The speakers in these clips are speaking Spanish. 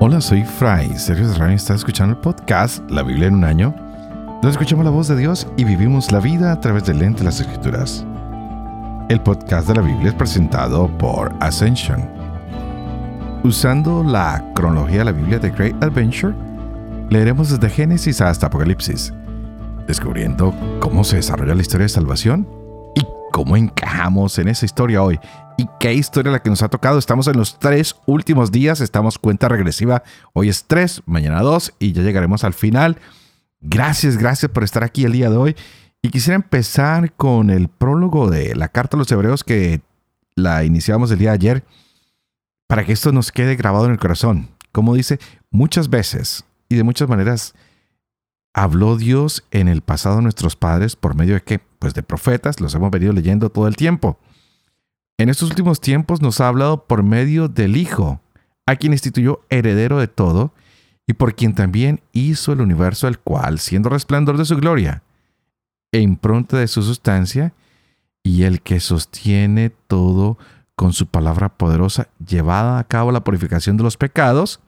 Hola, soy Fray Sergio Serrano y estás escuchando el podcast La Biblia en un año, donde escuchamos la voz de Dios y vivimos la vida a través del lente de las Escrituras. El podcast de la Biblia es presentado por Ascension. Usando la cronología de la Biblia The Great Adventure, leeremos desde Génesis hasta Apocalipsis, descubriendo cómo se desarrolla la historia de salvación y cómo encajamos en esa historia hoy. ¿Y qué historia la que nos ha tocado? Estamos en los 3 últimos días, estamos cuenta regresiva. Hoy es 3, mañana 2 y ya llegaremos al final. Gracias por estar aquí el día de hoy. Y quisiera empezar con el prólogo de la Carta a los Hebreos que la iniciamos el día de ayer para que esto nos quede grabado en el corazón. Como dice, muchas veces y de muchas maneras habló Dios en el pasado a nuestros padres por medio de ¿qué? Pues de profetas, los hemos venido leyendo todo el tiempo. En estos últimos tiempos nos ha hablado por medio del Hijo, a quien instituyó heredero de todo y por quien también hizo el universo, el cual, siendo resplandor de su gloria e impronta de su sustancia, y el que sostiene todo con su palabra poderosa, llevada a cabo la purificación de los pecados,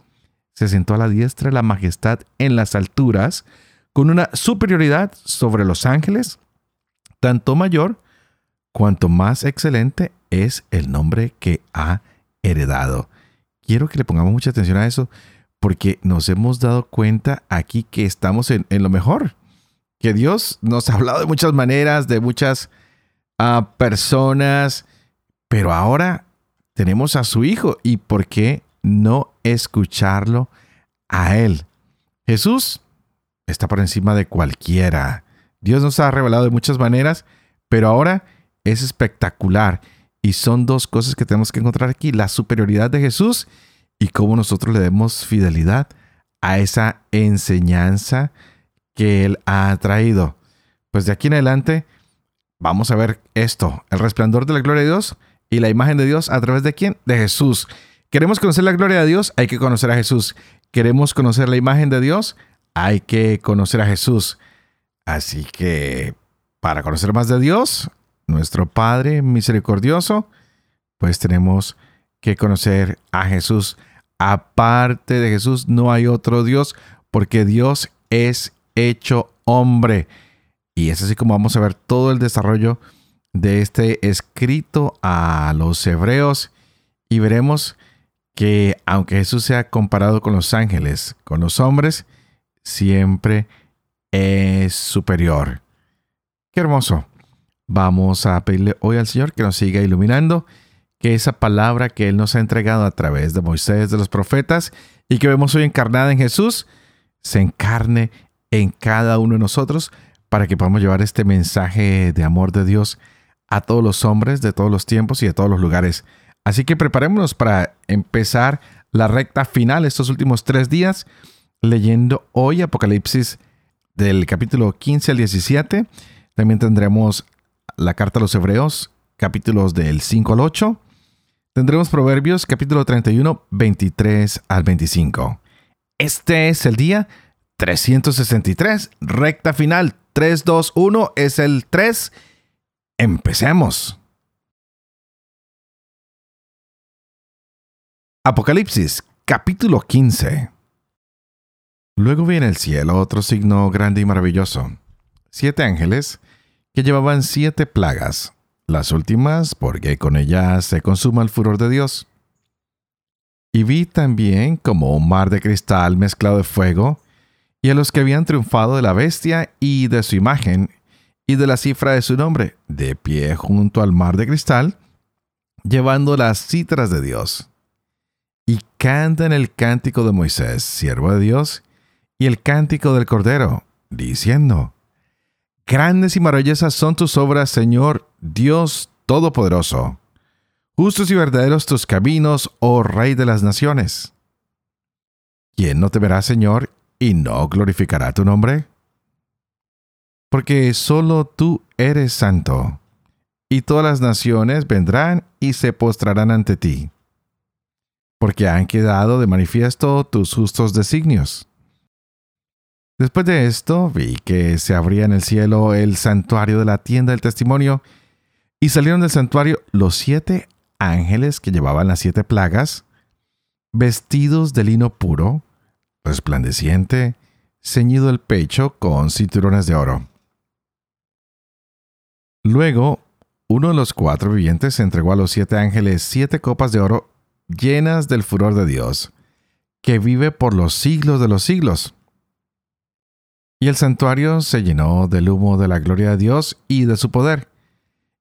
se sentó a la diestra de la majestad en las alturas, con una superioridad sobre los ángeles, tanto mayor cuanto más excelente es el nombre que ha heredado. Quiero que le pongamos mucha atención a eso porque nos hemos dado cuenta aquí que estamos en lo mejor. Que Dios nos ha hablado de muchas maneras, de muchas personas, pero ahora tenemos a su Hijo y ¿por qué no escucharlo a Él? Jesús está por encima de cualquiera. Dios nos ha revelado de muchas maneras, pero ahora es espectacular. Y son dos cosas que tenemos que encontrar aquí, la superioridad de Jesús y cómo nosotros le demos fidelidad a esa enseñanza que Él ha traído. Pues de aquí en adelante vamos a ver esto, el resplandor de la gloria de Dios y la imagen de Dios a través de ¿quién? De Jesús. Queremos conocer la gloria de Dios, hay que conocer a Jesús. Queremos conocer la imagen de Dios, hay que conocer a Jesús. Así que para conocer más de Dios, nuestro Padre misericordioso, pues tenemos que conocer a Jesús. Aparte de Jesús no hay otro Dios, porque Dios es hecho hombre. Y es así como vamos a ver todo el desarrollo de este escrito a los hebreos y veremos que aunque Jesús sea comparado con los ángeles, con los hombres, siempre es superior. ¡Qué hermoso! Vamos a pedirle hoy al Señor que nos siga iluminando, que esa palabra que Él nos ha entregado a través de Moisés, de los profetas, y que vemos hoy encarnada en Jesús, se encarne en cada uno de nosotros para que podamos llevar este mensaje de amor de Dios a todos los hombres de todos los tiempos y de todos los lugares. Así que preparémonos para empezar la recta final estos últimos 3 días, leyendo hoy Apocalipsis del capítulo 15 al 17. También tendremos la Carta a los Hebreos, capítulos del 5 al 8. Tendremos Proverbios, capítulo 31, 23 al 25. Este es el día 363, recta final, 3, 2, 1, es el 3. ¡Empecemos! Apocalipsis, capítulo 15. Luego vi en el cielo otro signo grande y maravilloso. 7 ángeles que llevaban 7 plagas, las últimas porque con ellas se consuma el furor de Dios. Y vi también como un mar de cristal mezclado de fuego, y a los que habían triunfado de la bestia y de su imagen y de la cifra de su nombre, de pie junto al mar de cristal, llevando las cítaras de Dios. Y cantan el cántico de Moisés, siervo de Dios, y el cántico del Cordero, diciendo: Grandes y maravillosas son tus obras, Señor, Dios Todopoderoso. Justos y verdaderos tus caminos, oh Rey de las naciones. ¿Quién no temerá, Señor, y no glorificará tu nombre? Porque solo tú eres santo, y todas las naciones vendrán y se postrarán ante ti, porque han quedado de manifiesto tus justos designios. Después de esto, vi que se abría en el cielo el santuario de la tienda del testimonio, y salieron del santuario los 7 ángeles que llevaban las 7 plagas, vestidos de lino puro, resplandeciente, ceñido el pecho con cinturones de oro. Luego, uno de los cuatro vivientes entregó a los siete ángeles siete copas de oro llenas del furor de Dios, que vive por los siglos de los siglos. Y el santuario se llenó del humo de la gloria de Dios y de su poder,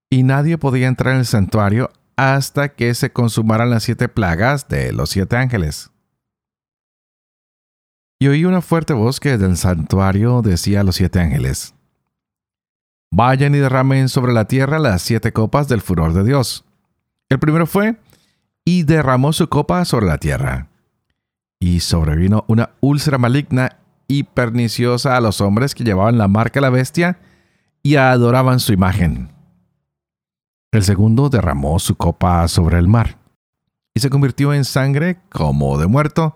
y nadie podía entrar en el santuario hasta que se consumaran las siete plagas de los siete ángeles. Y oí una fuerte voz que del santuario decía a los siete ángeles: «Vayan y derramen sobre la tierra las siete copas del furor de Dios». El primero fue, y derramó su copa sobre la tierra. Y sobrevino una úlcera maligna y perniciosa a los hombres que llevaban la marca de la bestia y adoraban su imagen. El segundo derramó su copa sobre el mar y se convirtió en sangre como de muerto,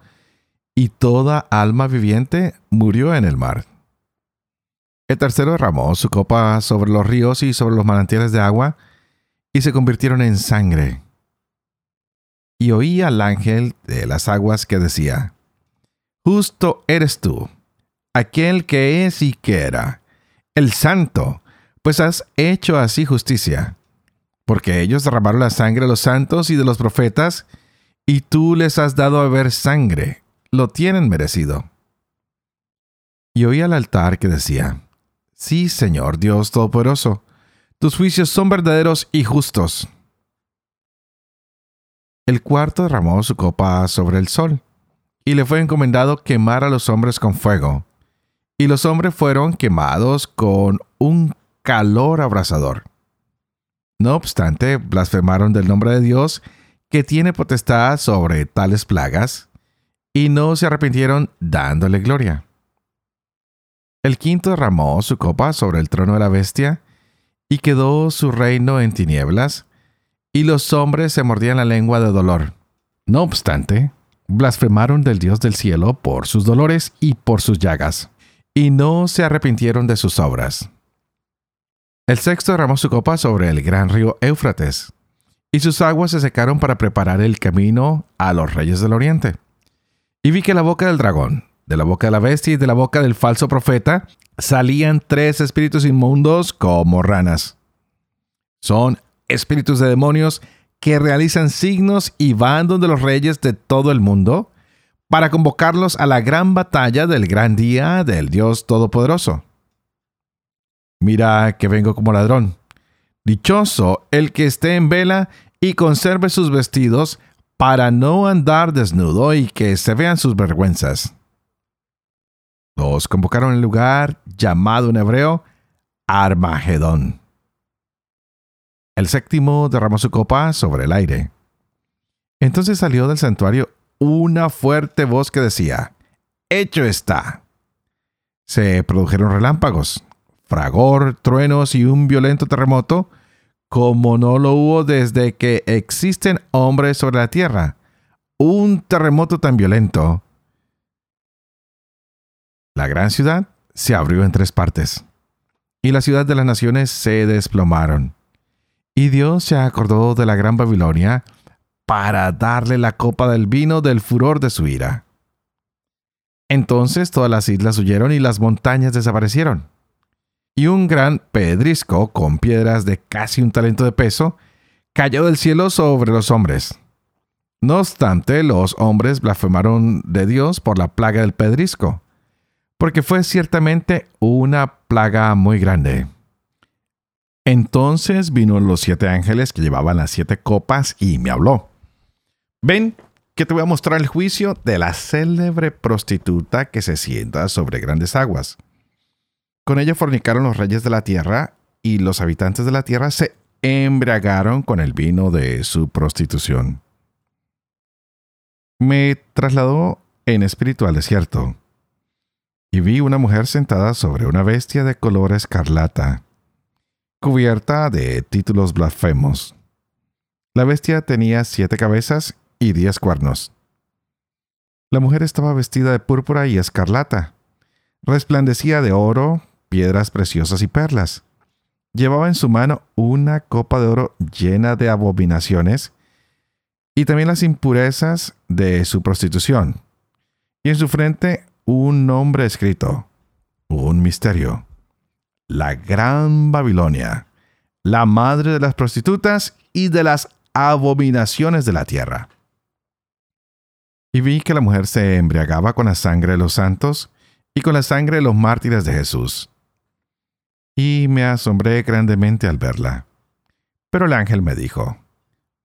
y toda alma viviente murió en el mar. El tercero derramó su copa sobre los ríos y sobre los manantiales de agua, y se convirtieron en sangre. Y oí al ángel de las aguas que decía: «Justo eres tú, aquel que es y que era, el santo, pues has hecho así justicia, porque ellos derramaron la sangre de los santos y de los profetas, y tú les has dado a beber sangre. Lo tienen merecido». Y oí al altar que decía: «Sí, Señor Dios Todopoderoso, tus juicios son verdaderos y justos». El cuarto derramó su copa sobre el sol, y le fue encomendado quemar a los hombres con fuego. Y los hombres fueron quemados con un calor abrasador. No obstante, blasfemaron del nombre de Dios, que tiene potestad sobre tales plagas, y no se arrepintieron dándole gloria. El quinto derramó su copa sobre el trono de la bestia, y quedó su reino en tinieblas, y los hombres se mordían la lengua de dolor. No obstante, blasfemaron del Dios del cielo por sus dolores y por sus llagas, y no se arrepintieron de sus obras. El sexto derramó su copa sobre el gran río Éufrates, y sus aguas se secaron para preparar el camino a los reyes del oriente. Y vi que la boca del dragón, de la boca de la bestia y de la boca del falso profeta salían tres espíritus inmundos como ranas. Son espíritus de demonios que realizan signos y van donde los reyes de todo el mundo para convocarlos a la gran batalla del gran día del Dios Todopoderoso. Mira que vengo como ladrón. Dichoso el que esté en vela y conserve sus vestidos, para no andar desnudo y que se vean sus vergüenzas. Los convocaron en el lugar llamado en hebreo Armagedón. El séptimo derramó su copa sobre el aire. Entonces salió del santuario una fuerte voz que decía: «Hecho está». Se produjeron relámpagos, fragor, truenos y un violento terremoto, como no lo hubo desde que existen hombres sobre la tierra, un terremoto tan violento. La gran ciudad se abrió en tres partes, y la ciudad de las naciones se desplomaron. Y Dios se acordó de la gran Babilonia para darle la copa del vino del furor de su ira. Entonces todas las islas huyeron y las montañas desaparecieron. Y un gran pedrisco con piedras de casi un talento de peso cayó del cielo sobre los hombres. No obstante, los hombres blasfemaron de Dios por la plaga del pedrisco, porque fue ciertamente una plaga muy grande. Entonces vino los siete ángeles que llevaban las siete copas y me habló: «Ven, que te voy a mostrar el juicio de la célebre prostituta que se sienta sobre grandes aguas. Con ella fornicaron los reyes de la tierra, y los habitantes de la tierra se embriagaron con el vino de su prostitución». Me trasladó en espíritu al desierto, y vi una mujer sentada sobre una bestia de color escarlata, cubierta de títulos blasfemos. La bestia tenía 7 cabezas y 10 cuernos. La mujer estaba vestida de púrpura y escarlata, resplandecía de oro, piedras preciosas y perlas. Llevaba en su mano una copa de oro llena de abominaciones y también las impurezas de su prostitución. Y en su frente un nombre escrito, un misterio: la Gran Babilonia, la madre de las prostitutas y de las abominaciones de la tierra. Y vi que la mujer se embriagaba con la sangre de los santos y con la sangre de los mártires de Jesús. Y me asombré grandemente al verla. Pero el ángel me dijo: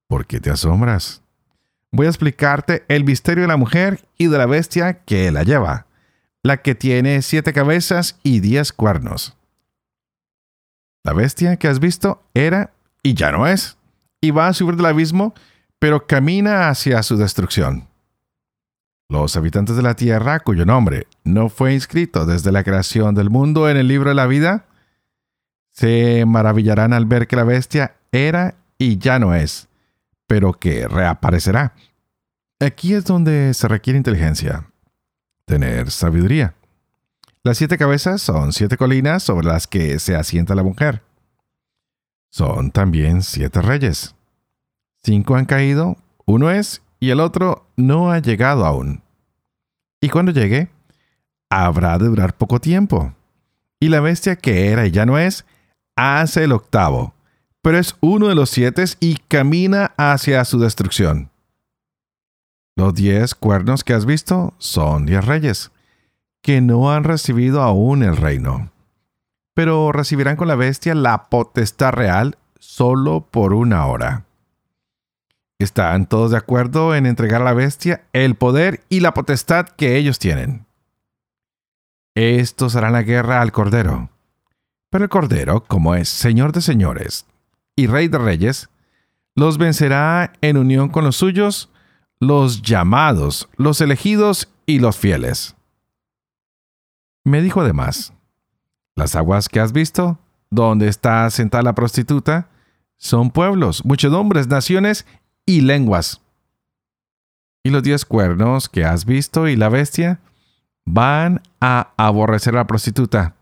¿por qué te asombras? Voy a explicarte el misterio de la mujer y de la bestia que la lleva, la que tiene 7 cabezas y 10 cuernos. La bestia que has visto era y ya no es, y va a subir del abismo, pero camina hacia su destrucción. Los habitantes de la tierra, cuyo nombre no fue inscrito desde la creación del mundo en el libro de la vida, se maravillarán al ver que la bestia era y ya no es, pero que reaparecerá. Aquí es donde se requiere inteligencia, tener sabiduría. Las 7 cabezas son 7 colinas sobre las que se asienta la mujer. Son también 7 reyes. 5 han caído, uno es, y el otro no ha llegado aún. Y cuando llegue, habrá de durar poco tiempo. Y la bestia que era y ya no es, hace el 8º, pero es uno de los 7 y camina hacia su destrucción. Los 10 cuernos que has visto son 10 reyes, que no han recibido aún el reino, pero recibirán con la bestia la potestad real solo por 1 hora. Están todos de acuerdo en entregar a la bestia el poder y la potestad que ellos tienen. Estos harán la guerra al Cordero. Pero el Cordero, como es Señor de señores y Rey de reyes, los vencerá en unión con los suyos, los llamados, los elegidos y los fieles. Me dijo además: las aguas que has visto, donde está sentada la prostituta, son pueblos, muchedumbres, naciones y lenguas. Y los 10 cuernos que has visto y la bestia van a aborrecer a la prostituta.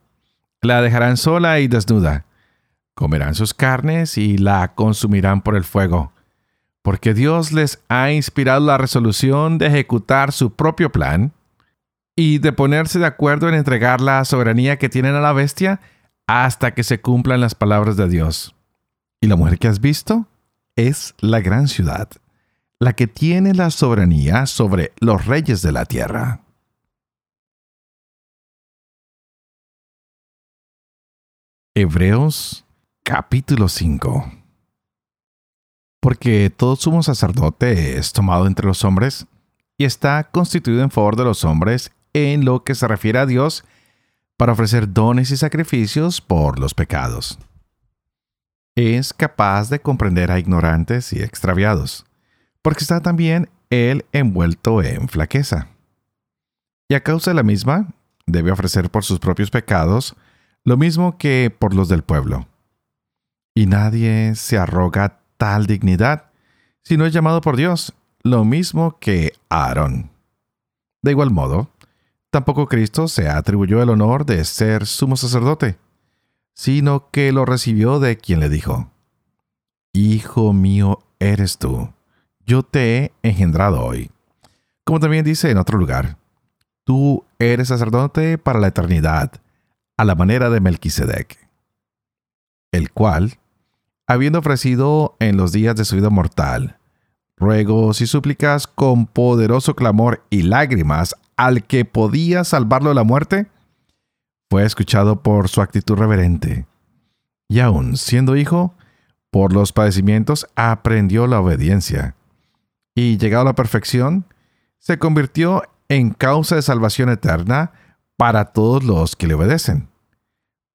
La dejarán sola y desnuda. Comerán sus carnes y la consumirán por el fuego, porque Dios les ha inspirado la resolución de ejecutar su propio plan y de ponerse de acuerdo en entregar la soberanía que tienen a la bestia hasta que se cumplan las palabras de Dios. Y la mujer que has visto es la gran ciudad, la que tiene la soberanía sobre los reyes de la tierra. Hebreos capítulo 5. Porque todo sumo sacerdote es tomado entre los hombres y está constituido en favor de los hombres en lo que se refiere a Dios para ofrecer dones y sacrificios por los pecados. Es capaz de comprender a ignorantes y extraviados, porque está también él envuelto en flaqueza. Y a causa de la misma, debe ofrecer por sus propios pecados lo mismo que por los del pueblo. Y nadie se arroga tal dignidad, sino es llamado por Dios, lo mismo que Aarón. De igual modo, tampoco Cristo se atribuyó el honor de ser sumo sacerdote, sino que lo recibió de quien le dijo: Hijo mío eres tú, yo te he engendrado hoy. Como también dice en otro lugar: tú eres sacerdote para la eternidad, a la manera de Melquisedec, el cual, habiendo ofrecido en los días de su vida mortal ruegos y súplicas con poderoso clamor y lágrimas al que podía salvarlo de la muerte, fue escuchado por su actitud reverente, y aun siendo hijo, por los padecimientos aprendió la obediencia, y llegado a la perfección, se convirtió en causa de salvación eterna para todos los que le obedecen,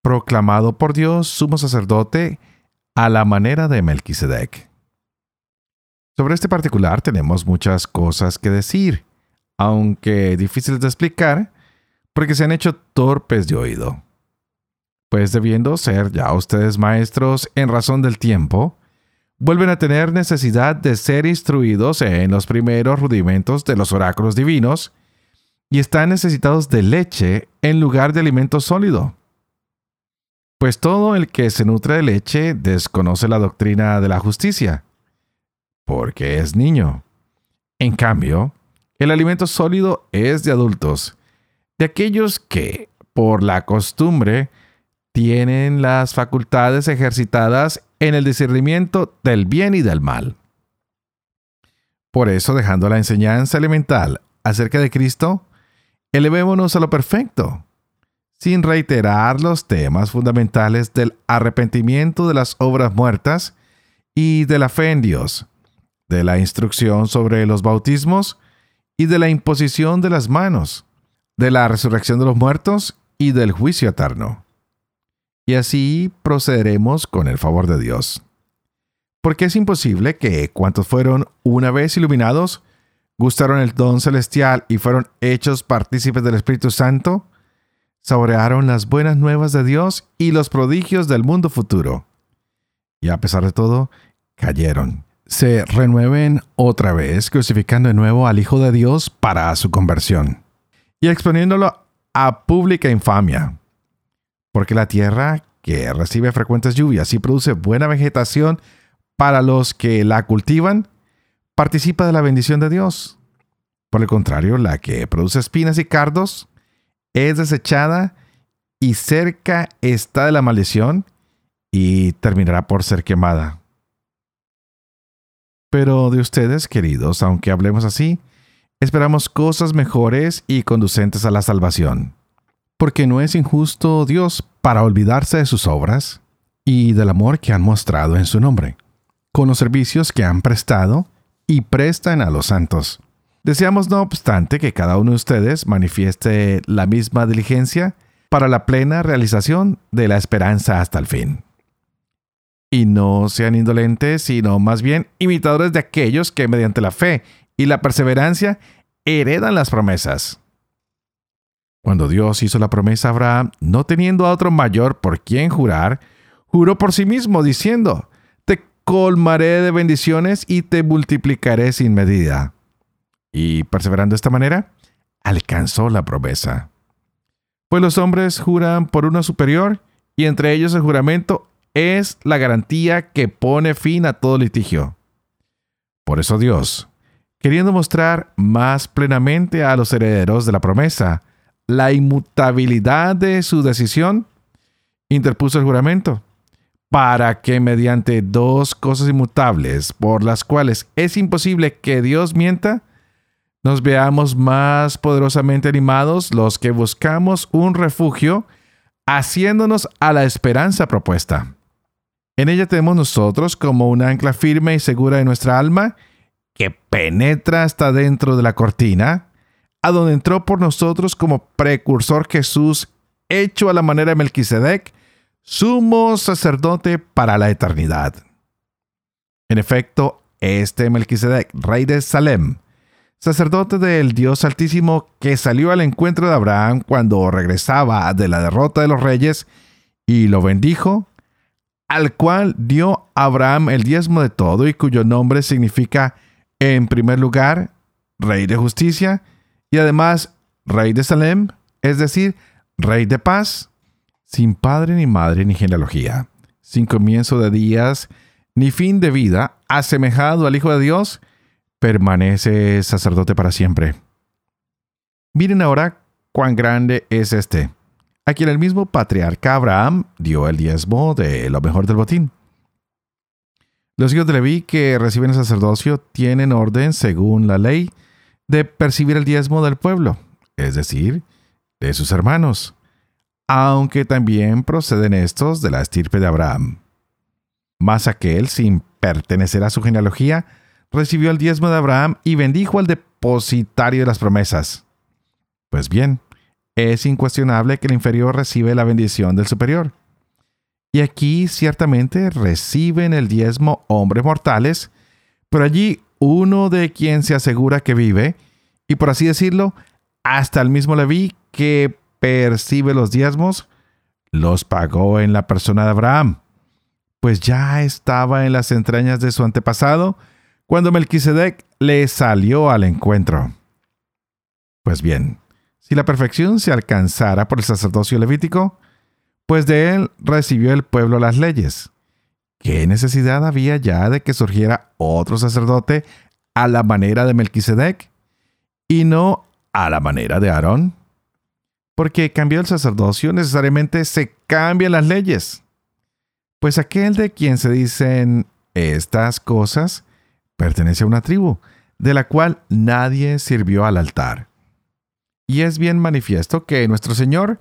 proclamado por Dios sumo sacerdote a la manera de Melquisedec. Sobre este particular tenemos muchas cosas que decir, aunque difíciles de explicar, porque se han hecho torpes de oído. Pues debiendo ser ya ustedes maestros en razón del tiempo, vuelven a tener necesidad de ser instruidos en los primeros rudimentos de los oráculos divinos y están necesitados de leche en lugar de alimento sólido. Pues todo el que se nutre de leche desconoce la doctrina de la justicia, porque es niño. En cambio, el alimento sólido es de adultos, de aquellos que, por la costumbre, tienen las facultades ejercitadas en el discernimiento del bien y del mal. Por eso, dejando la enseñanza elemental acerca de Cristo, elevémonos a lo perfecto, sin reiterar los temas fundamentales del arrepentimiento de las obras muertas y de la fe en Dios, de la instrucción sobre los bautismos y de la imposición de las manos, de la resurrección de los muertos y del juicio eterno. Y así procederemos con el favor de Dios. Porque es imposible que cuantos fueron una vez iluminados, gustaron el don celestial y fueron hechos partícipes del Espíritu Santo, saborearon las buenas nuevas de Dios y los prodigios del mundo futuro. Y a pesar de todo, cayeron. Se renueven otra vez, crucificando de nuevo al Hijo de Dios para su conversión y exponiéndolo a pública infamia. Porque la tierra, que recibe frecuentes lluvias y produce buena vegetación para los que la cultivan, participa de la bendición de Dios. Por el contrario, la que produce espinas y cardos es desechada y cerca está de la maldición y terminará por ser quemada. Pero de ustedes, queridos, aunque hablemos así, esperamos cosas mejores y conducentes a la salvación. Porque no es injusto Dios para olvidarse de sus obras y del amor que han mostrado en su nombre, con los servicios que han prestado y prestan a los santos. Deseamos, no obstante, que cada uno de ustedes manifieste la misma diligencia para la plena realización de la esperanza hasta el fin. Y no sean indolentes, sino más bien imitadores de aquellos que mediante la fe y la perseverancia heredan las promesas. Cuando Dios hizo la promesa a Abraham, no teniendo a otro mayor por quien jurar, juró por sí mismo, diciendo: te colmaré de bendiciones y te multiplicaré sin medida. Y perseverando de esta manera, alcanzó la promesa. Pues los hombres juran por uno superior, y entre ellos el juramento es la garantía que pone fin a todo litigio. Por eso Dios, queriendo mostrar más plenamente a los herederos de la promesa la inmutabilidad de su decisión, interpuso el juramento, para que mediante dos cosas inmutables, por las cuales es imposible que Dios mienta, nos veamos más poderosamente animados los que buscamos un refugio, haciéndonos a la esperanza propuesta. En ella tenemos nosotros como un ancla firme y segura de nuestra alma, que penetra hasta dentro de la cortina, a donde entró por nosotros como precursor Jesús, hecho a la manera de Melquisedec, sumo sacerdote para la eternidad. En efecto, este Melquisedec, rey de Salem, sacerdote del Dios Altísimo, que salió al encuentro de Abraham cuando regresaba de la derrota de los reyes y lo bendijo, al cual dio Abraham el diezmo de todo y cuyo nombre significa, en primer lugar, Rey de Justicia, y además, Rey de Salem, es decir, Rey de Paz, sin padre ni madre ni genealogía, sin comienzo de días ni fin de vida, asemejado al Hijo de Dios, permanece sacerdote para siempre. Miren ahora cuán grande es este, a quien el mismo patriarca Abraham dio el diezmo de lo mejor del botín. Los hijos de Leví que reciben el sacerdocio tienen orden, según la ley, de percibir el diezmo del pueblo, es decir, de sus hermanos, aunque también proceden estos de la estirpe de Abraham. Mas aquel, sin pertenecer a su genealogía, recibió el diezmo de Abraham y bendijo al depositario de las promesas. Pues bien, es incuestionable que el inferior recibe la bendición del superior. Y aquí ciertamente reciben el diezmo hombres mortales, pero allí uno de quien se asegura que vive, y por así decirlo, hasta el mismo Leví que percibe los diezmos, los pagó en la persona de Abraham, pues ya estaba en las entrañas de su antepasado cuando Melquisedec le salió al encuentro. Pues bien, si la perfección se alcanzara por el sacerdocio levítico, pues de él recibió el pueblo las leyes, ¿Qué necesidad había ya de que surgiera otro sacerdote a la manera de Melquisedec y no a la manera de Aarón? Porque cambió el sacerdocio, necesariamente se cambian las leyes. Pues aquel de quien se dicen estas cosas pertenece a una tribu, de la cual nadie sirvió al altar. Y es bien manifiesto que nuestro Señor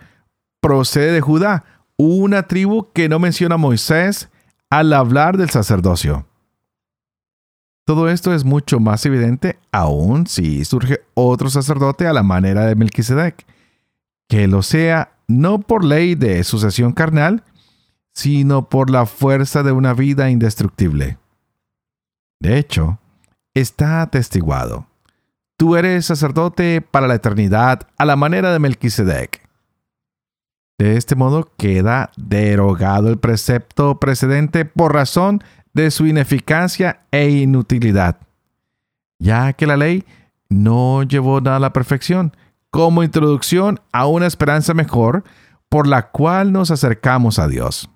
procede de Judá, una tribu que no menciona a Moisés al hablar del sacerdocio. Todo esto es mucho más evidente aún si surge otro sacerdote a la manera de Melquisedec, que lo sea no por ley de sucesión carnal, sino por la fuerza de una vida indestructible. De hecho, está atestiguado: tú eres sacerdote para la eternidad a la manera de Melquisedec. De este modo queda derogado el precepto precedente por razón de su ineficacia e inutilidad, ya que la ley no llevó nada a la perfección, como introducción a una esperanza mejor por la cual nos acercamos a Dios.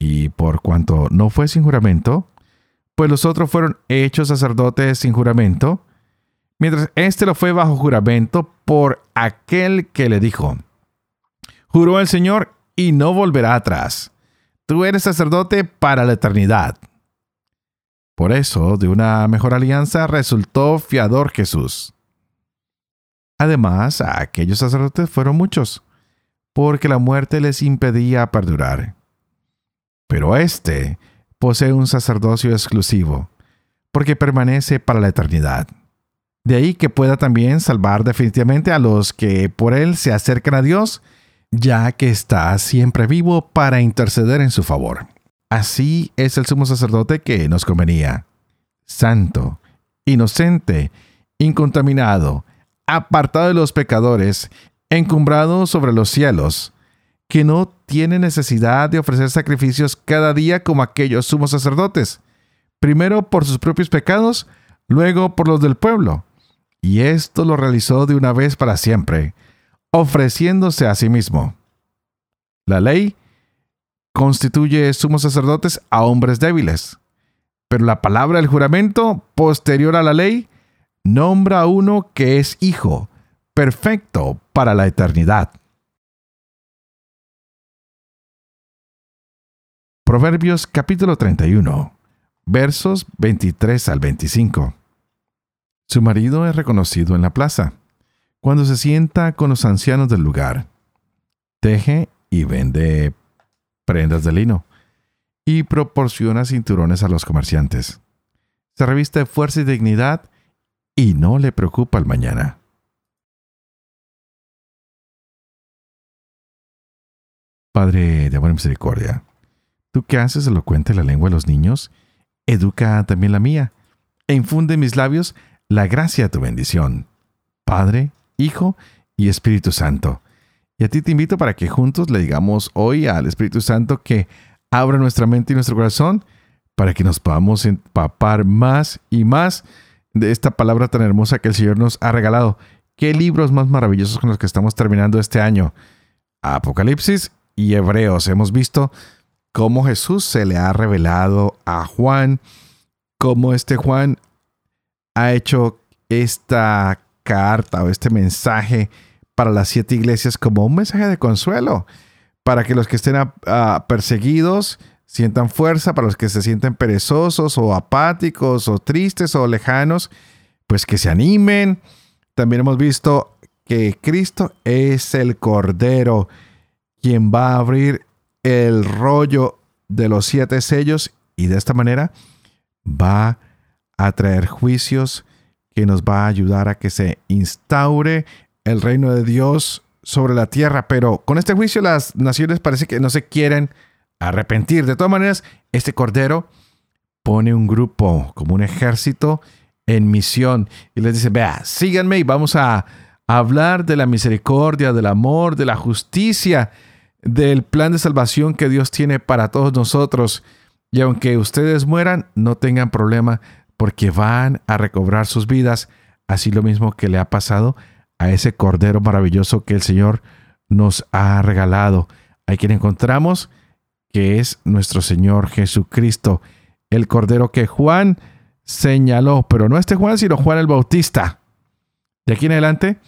Y por cuanto no fue sin juramento, pues los otros fueron hechos sacerdotes sin juramento, mientras éste lo fue bajo juramento por aquel que le dijo: juró el Señor y no volverá atrás. Tú eres sacerdote para la eternidad. Por eso, de una mejor alianza resultó fiador Jesús. Además, aquellos sacerdotes fueron muchos, porque la muerte les impedía perdurar. Pero este posee un sacerdocio exclusivo, porque permanece para la eternidad. De ahí que pueda también salvar definitivamente a los que por él se acercan a Dios, ya que está siempre vivo para interceder en su favor. Así es el sumo sacerdote que nos convenía: santo, inocente, incontaminado, apartado de los pecadores, encumbrado sobre los cielos, que no tiene necesidad de ofrecer sacrificios cada día como aquellos sumos sacerdotes, primero por sus propios pecados, luego por los del pueblo. Y esto lo realizó de una vez para siempre, ofreciéndose a sí mismo. La ley constituye sumos sacerdotes a hombres débiles, pero la palabra del juramento posterior a la ley nombra a uno que es hijo, perfecto para la eternidad. Proverbios capítulo 31, versos 23 al 25. Su marido es reconocido en la plaza, cuando se sienta con los ancianos del lugar. Teje y vende prendas de lino, y proporciona cinturones a los comerciantes. Se reviste de fuerza y dignidad, y no le preocupa el mañana. Padre de amor y misericordia, tú que haces elocuente la lengua de los niños, educa también la mía, e infunde en mis labios la gracia de tu bendición, Padre, Hijo y Espíritu Santo. Y a ti te invito para que juntos le digamos hoy al Espíritu Santo que abra nuestra mente y nuestro corazón para que nos podamos empapar más y más de esta palabra tan hermosa que el Señor nos ha regalado. Qué libros más maravillosos con los que estamos terminando este año. Apocalipsis y Hebreos. Hemos visto cómo Jesús se le ha revelado a Juan, cómo este Juan ha hecho esta carta o este mensaje para las 7 iglesias como un mensaje de consuelo, para que los que estén perseguidos sientan fuerza, para los que se sienten perezosos o apáticos o tristes o lejanos, pues que se animen. También hemos visto que Cristo es el Cordero, quien va a abrir el rollo de los 7 sellos, y de esta manera va a traer juicios que nos va a ayudar a que se instaure el reino de Dios sobre la tierra. Pero con este juicio las naciones parece que no se quieren arrepentir. De todas maneras, este Cordero pone un grupo, como un ejército en misión, y les dice: vea, síganme y vamos a hablar de la misericordia, del amor, de la justicia, del plan de salvación que Dios tiene para todos nosotros. Y aunque ustedes mueran, no tengan problema, porque van a recobrar sus vidas. Así lo mismo que le ha pasado a ese Cordero maravilloso que el Señor nos ha regalado. Ahí quien encontramos que es nuestro Señor Jesucristo, el Cordero que Juan señaló, pero no este Juan, sino Juan el Bautista. De aquí en adelante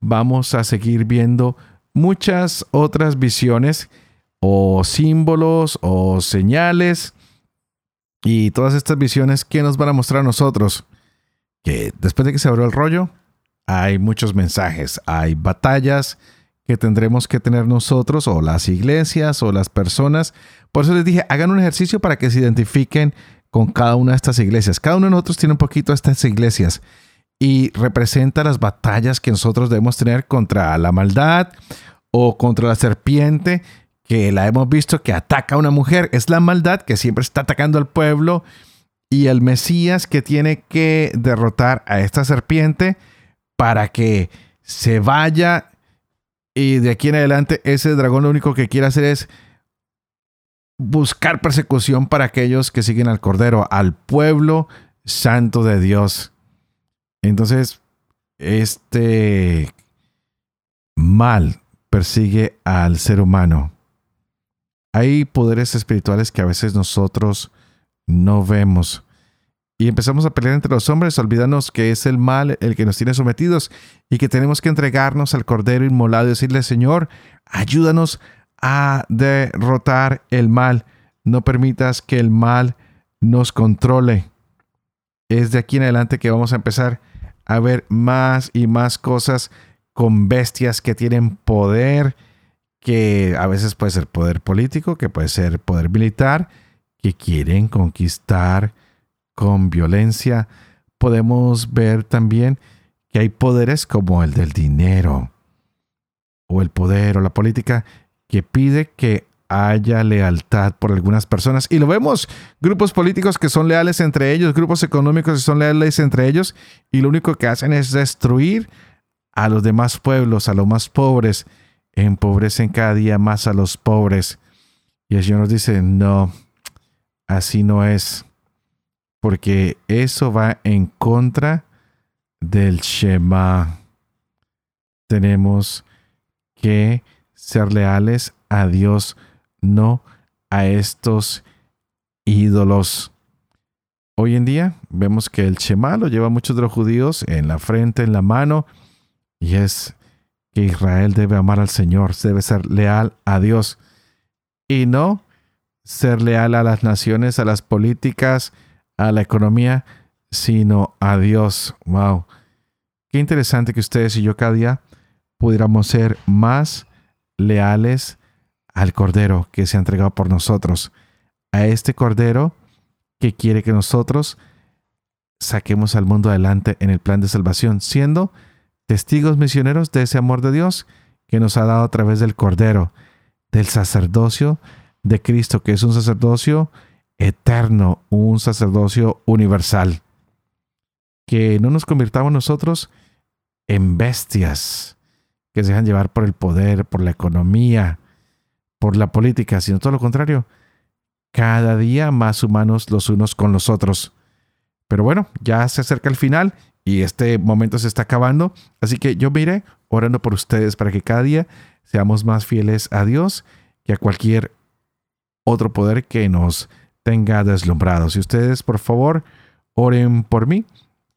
vamos a seguir viendo muchas otras visiones o símbolos o señales y todas estas visiones que nos van a mostrar a nosotros que después de que se abrió el rollo hay muchos mensajes, hay batallas que tendremos que tener nosotros o las iglesias o las personas. Por eso les dije, hagan un ejercicio para que se identifiquen con cada una de estas iglesias. Cada uno de nosotros tiene un poquito de estas iglesias y representa las batallas que nosotros debemos tener contra la maldad o contra la serpiente, que la hemos visto que ataca a una mujer. Es la maldad que siempre está atacando al pueblo y el Mesías que tiene que derrotar a esta serpiente para que se vaya. Y de aquí en adelante ese dragón lo único que quiere hacer es buscar persecución para aquellos que siguen al Cordero, al pueblo santo de Dios. Entonces, este mal persigue al ser humano. Hay poderes espirituales que a veces nosotros no vemos. Y empezamos a pelear entre los hombres, olvidándonos que es el mal el que nos tiene sometidos y que tenemos que entregarnos al Cordero inmolado y decirle, Señor, ayúdanos a derrotar el mal. No permitas que el mal nos controle. Es de aquí en adelante que vamos a empezar a ver más y más cosas con bestias que tienen poder, que a veces puede ser poder político, que puede ser poder militar, que quieren conquistar con violencia. Podemos ver también que hay poderes como el del dinero o el poder o la política que pide que haya lealtad por algunas personas. Y lo vemos, grupos políticos que son leales entre ellos, grupos económicos que son leales entre ellos y lo único que hacen es destruir a los demás pueblos, a los más pobres. Empobrecen cada día más a los pobres. Y el Señor nos dice, no, así no es. Porque eso va en contra del Shema. Tenemos que ser leales a Dios, no a estos ídolos. Hoy en día vemos que el Shema lo lleva muchos de los judíos en la frente, en la mano, y es que Israel debe amar al Señor, debe ser leal a Dios y no ser leal a las naciones, a las políticas, a la economía, sino a Dios. Wow. Qué interesante que ustedes y yo cada día pudiéramos ser más leales al Cordero que se ha entregado por nosotros. A este Cordero que quiere que nosotros saquemos al mundo adelante en el plan de salvación, siendo testigos misioneros de ese amor de Dios que nos ha dado a través del Cordero, del sacerdocio de Cristo, que es un sacerdocio eterno, un sacerdocio universal. Que no nos convirtamos nosotros en bestias que se dejan llevar por el poder, por la economía, por la política, sino todo lo contrario, cada día más humanos los unos con los otros. Pero bueno, ya se acerca el final y este momento se está acabando, así que yo me iré orando por ustedes para que cada día seamos más fieles a Dios que a cualquier otro poder que nos tenga deslumbrados. Y ustedes, por favor, oren por mí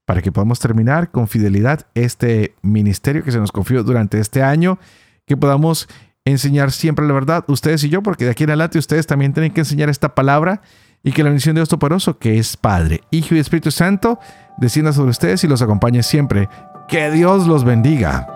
para que podamos terminar con fidelidad este ministerio que se nos confió durante este año, que podamos enseñar siempre la verdad, ustedes y yo, porque de aquí en adelante ustedes también tienen que enseñar esta palabra y que la bendición de Dios Todopoderoso, que es Padre, Hijo y Espíritu Santo, descienda sobre ustedes y los acompañe siempre. Que Dios los bendiga.